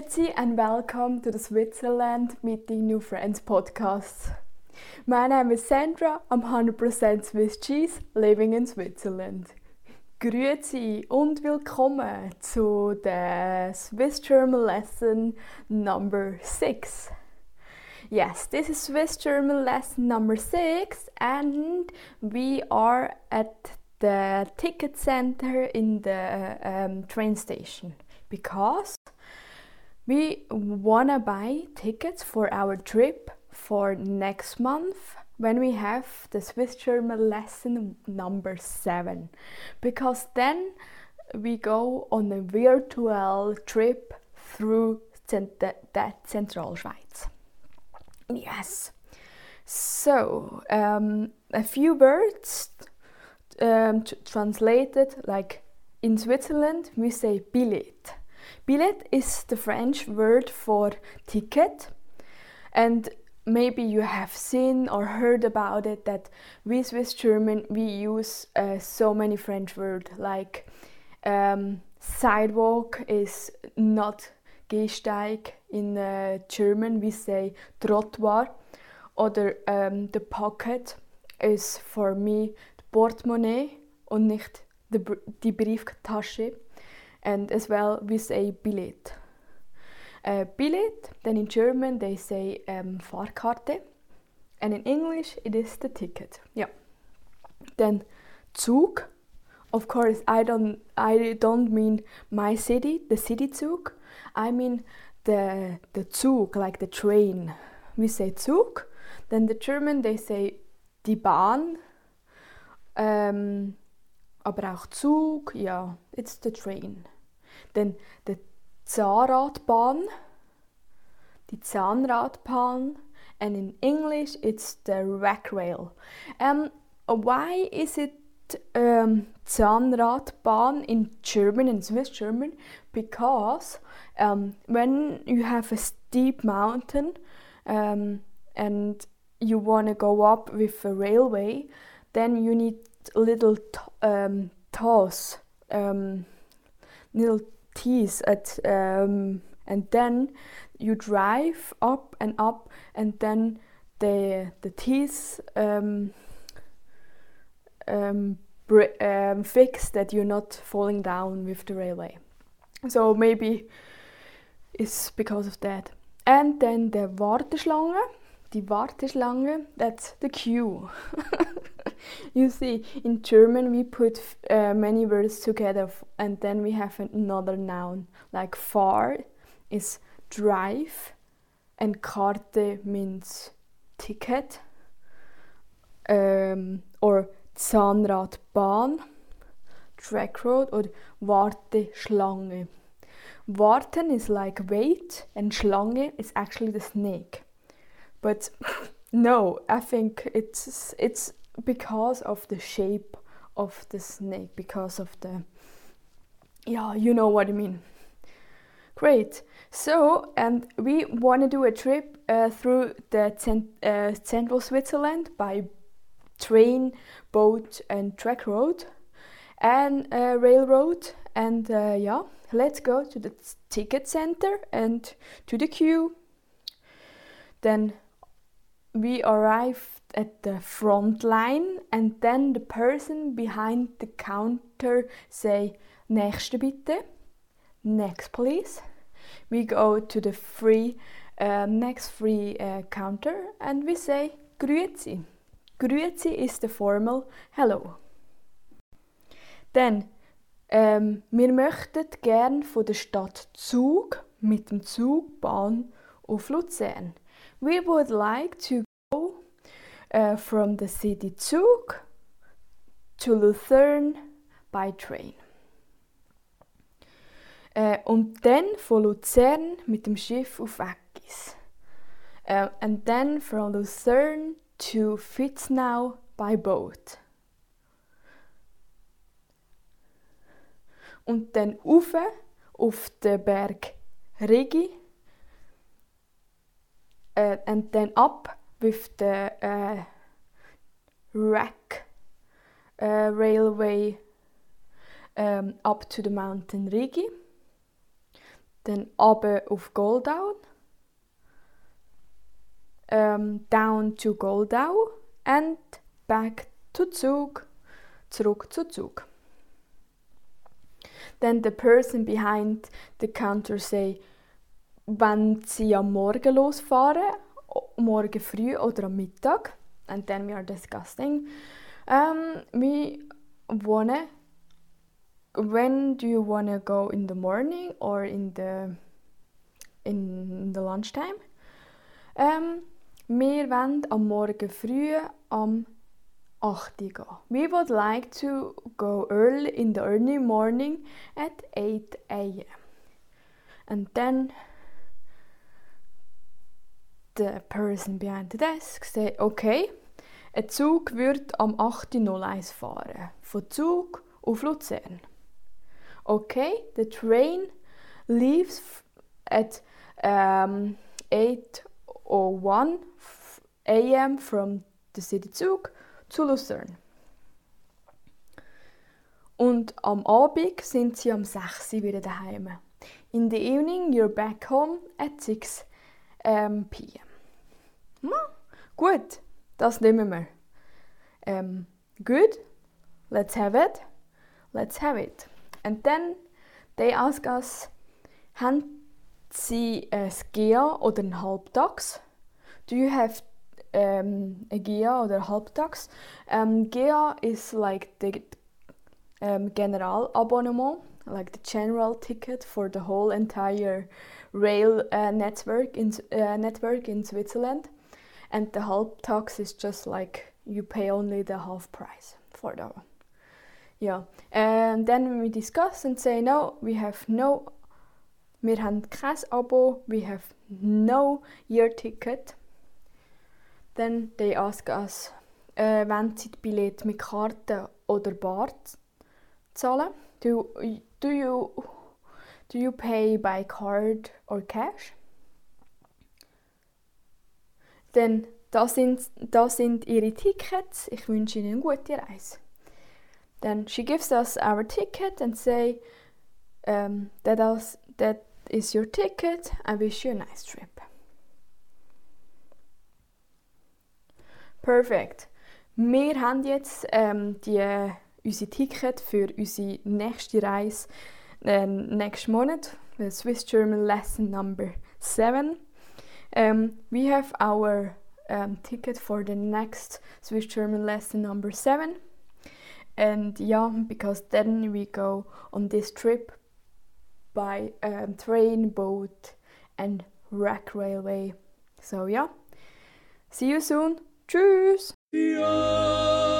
Grüezi and welcome to the Switzerland Meeting New Friends podcast. My name is Sandra, I'm 100% Swiss Cheese, living in Switzerland. Grüezi und willkommen zu der Swiss German lesson number 6. Yes, this is Swiss German lesson number 6 and we are at the ticket center in the train station because we wanna buy tickets for our trip for next month when we have the Swiss German lesson number 7, because then we go on a virtual trip through that Zentralschweiz. Yes, so a few words translated, like in Switzerland we say billet. Billet is the French word for ticket, and maybe you have seen or heard about it that we Swiss German we use so many French words, like sidewalk is not Gehsteig. In German we say Trottoir, or the pocket is for me the Portemonnaie and nicht die Brieftasche. And as well we say Billet. Billet, then in German they say Fahrkarte, and in English it is the ticket. Yeah. Then Zug, of course I don't mean my city, the city Zug. I mean the Zug, like the train. We say Zug, then the German they say die Bahn, aber auch Zug, yeah, it's the train. Then the Zahnradbahn, die Zahnradbahn, and in English it's the rack rail. Why is it Zahnradbahn in German and Swiss German? Because when you have a steep mountain and you want to go up with a railway, then you need little T's at and then you drive up, and then the T's fix that you're not falling down with the railway. So maybe it's because of that. And then the Warteschlange, that's the queue. You see, in German we put many words together and then we have another noun. Like fahr is drive and Karte means ticket, or Zahnradbahn, track road, or Warteschlange. Warten is like wait and Schlange is actually the snake. But no, I think it's because of the shape of the snake, because of the, yeah, you know what I mean. Great. So, and we want to do a trip through the central Switzerland by train, boat and track road and railroad, and yeah, let's go to the ticket center and to the queue. Then we arrived at the front line, and then the person behind the counter say "Nächste bitte," next please. We go to the next free counter and we say "Grüezi." Grüezi is the formal hello. Dann wir möchten gern von der Stadt Zug mit dem Zug Bahn auf Luzern. We would like to go from the city Zug to Luzern by train. Und dann von Luzern mit dem Schiff auf Vakis. And then from Luzern to Fitznau by boat. Und dann ufe auf den Berg Rigi. And then up with the rack railway up to the mountain Rigi. Dann runter auf Goldau. Down to Goldau. And back to Zug. Zurück zu Zug. Then the person behind the counter say, wenn sie am Morgen losfahren, morgen früh oder am Mittag. And then we are discussing. We wanna, when do you wanna go in the morning or in the lunchtime? Wir wollen am Morgen früh am 8 Uhr gehen. We would like to go early in the early morning at 8 a.m. And then the person behind the desk said, okay, ein Zug wird am 8.01 fahren, von Zug auf Luzern. Okay, the train leaves at 8.01 a.m. from the city Zug zu Luzern. Und am Abend sind sie am 6 Uhr wieder daheim. In the evening you're back home at 6 p.m. Gut, das nehmen wir. Good, let's have it. And then they ask us, haben sie ein GEA oder einen Halbtags? Do you have a GEA oder Halbtags? GEA is like the Generalabonnement, like the general ticket for the whole entire rail network in Switzerland. And the Halbtags is just like you pay only the half price for that one. Yeah. And then we discuss and say, no, wir haben kein Abo, we have no year ticket. Then they ask us, wollen Sie die Billett mit Karte oder Bar zahlen? Do you pay by card or cash? Denn das sind Ihre Tickets. Ich wünsche Ihnen eine gute Reise. Then she gives us our ticket and say, that is your ticket. I wish you a nice trip. Perfect. Wir haben jetzt unsere Ticket für unsere nächste Reise nächsten Monat, Swiss German lesson number 7. We have our ticket for the next Swiss German lesson number 7. And yeah, because then we go on this trip by train, boat and rack railway. So yeah, see you soon. Tschüss! Ja.